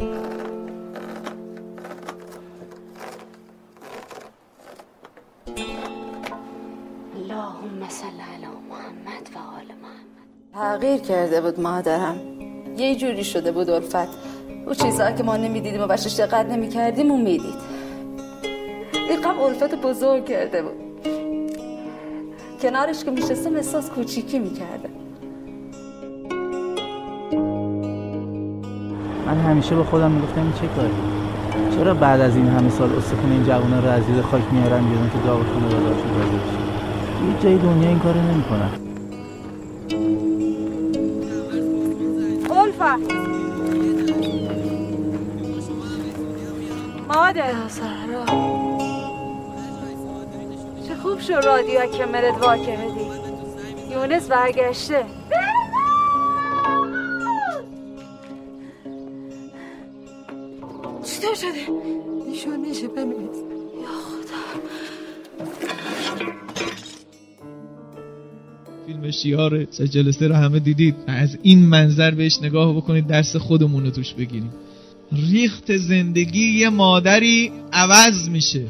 اللهم صل علی محمد و آل محمد. تغییر کرده بود مادرم، یه جوری شده بود الفت، او چیزها که ما نمیدیدیم و بهش دقت نمیکردیم اون میدید. یکم الفت بزرگ کرده بود، کنارش که میشستم احساس کوچیکی میکردم. من همیشه به خودم میگفتم این چه کاری، چرا بعد از این همه سال استخون این جوانان رو از زیر خاک میارن بیارن که داغ خونه بذارشون بذارشون. هیچ جای دنیا این کارو نمیکنن. الفت مادر سهرا، چه خوب شد رادیو که مرد واکه بدی. یونس برگشته. چطور شده؟ نشون میشه ببینید. یا خدا. فیلم شیاره سه جلسه رو همه دیدید. از این منظر بهش نگاه بکنید، درس خودمون رو توش بگیریم. ریخت زندگی یه مادری عوض میشه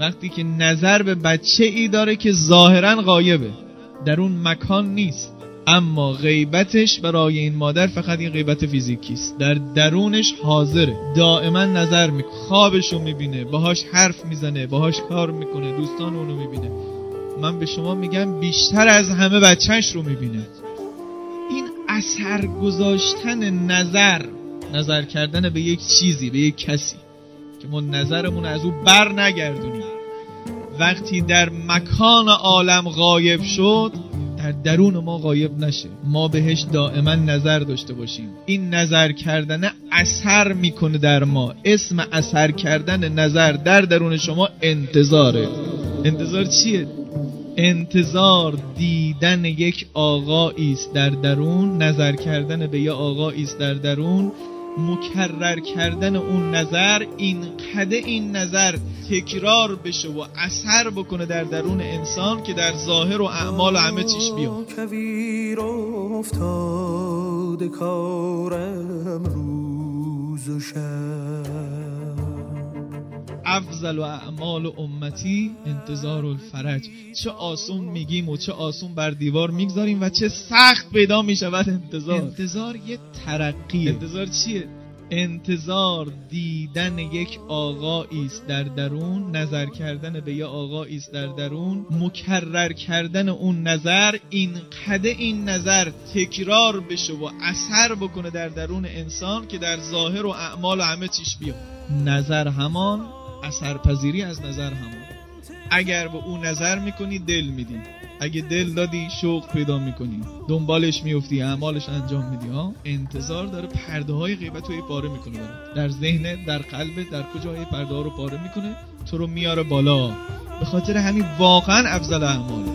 وقتی که نظر به بچه ای داره که ظاهرا غایبه، در اون مکان نیست، اما غیبتش برای این مادر فقط یه غیبت فیزیکیست، در درونش حاضره، دائما نظر میکنه، خوابشو میبینه، باهاش حرف میزنه، باهاش کار میکنه، دوستان اونو میبینه. من به شما میگم بیشتر از همه بچهش رو میبینه. این اثر گذاشتن نظر کردن به یک چیزی، به یک کسی که ما نظرمون از او بر نگردونیم. وقتی در مکان عالم غایب شد، در درون ما غایب نشه، ما بهش دائما نظر داشته باشیم. این نظر کردن اثر میکنه در ما. اسم اثر کردن نظر در درون شما انتظاره. انتظار چیه؟ انتظار دیدن یک آقایی است در درون، نظر کردن به یک آقایی است در درون، مکرر کردن اون نظر، اینقدر این نظر تکرار بشه و اثر بکنه در درون انسان که در ظاهر و اعمال و همه چیش بیاد. کویر افتاد کارم روز و شب، افضل و اعمال و امتی انتظار الفرج. چه آسون میگیم و چه آسون بر دیوار میگذاریم و چه سخت پیدا میشود انتظار. انتظار یه ترقیه. انتظار چیه؟ انتظار دیدن یک آقایی است در درون، نظر کردن به یک آقایی است در درون، مکرر کردن اون نظر، اینقدر این نظر تکرار بشه و اثر بکنه در درون انسان که در ظاهر و اعمال و همه چیش بیاد. نظر همان، اثرپذیری از نظر همان. اگر به اون نظر میکنی دل میدی، اگه دل دادی شوق پیدا میکنی، دنبالش میفتی، اعمالش انجام میدی. ها، انتظار داره پرده های غیبت رو پاره میکنه برات. در ذهنت، در قلبت، در کجای پرده ها رو پاره میکنه، تو رو میاره بالا. به خاطر همین واقعا افضل اعماله.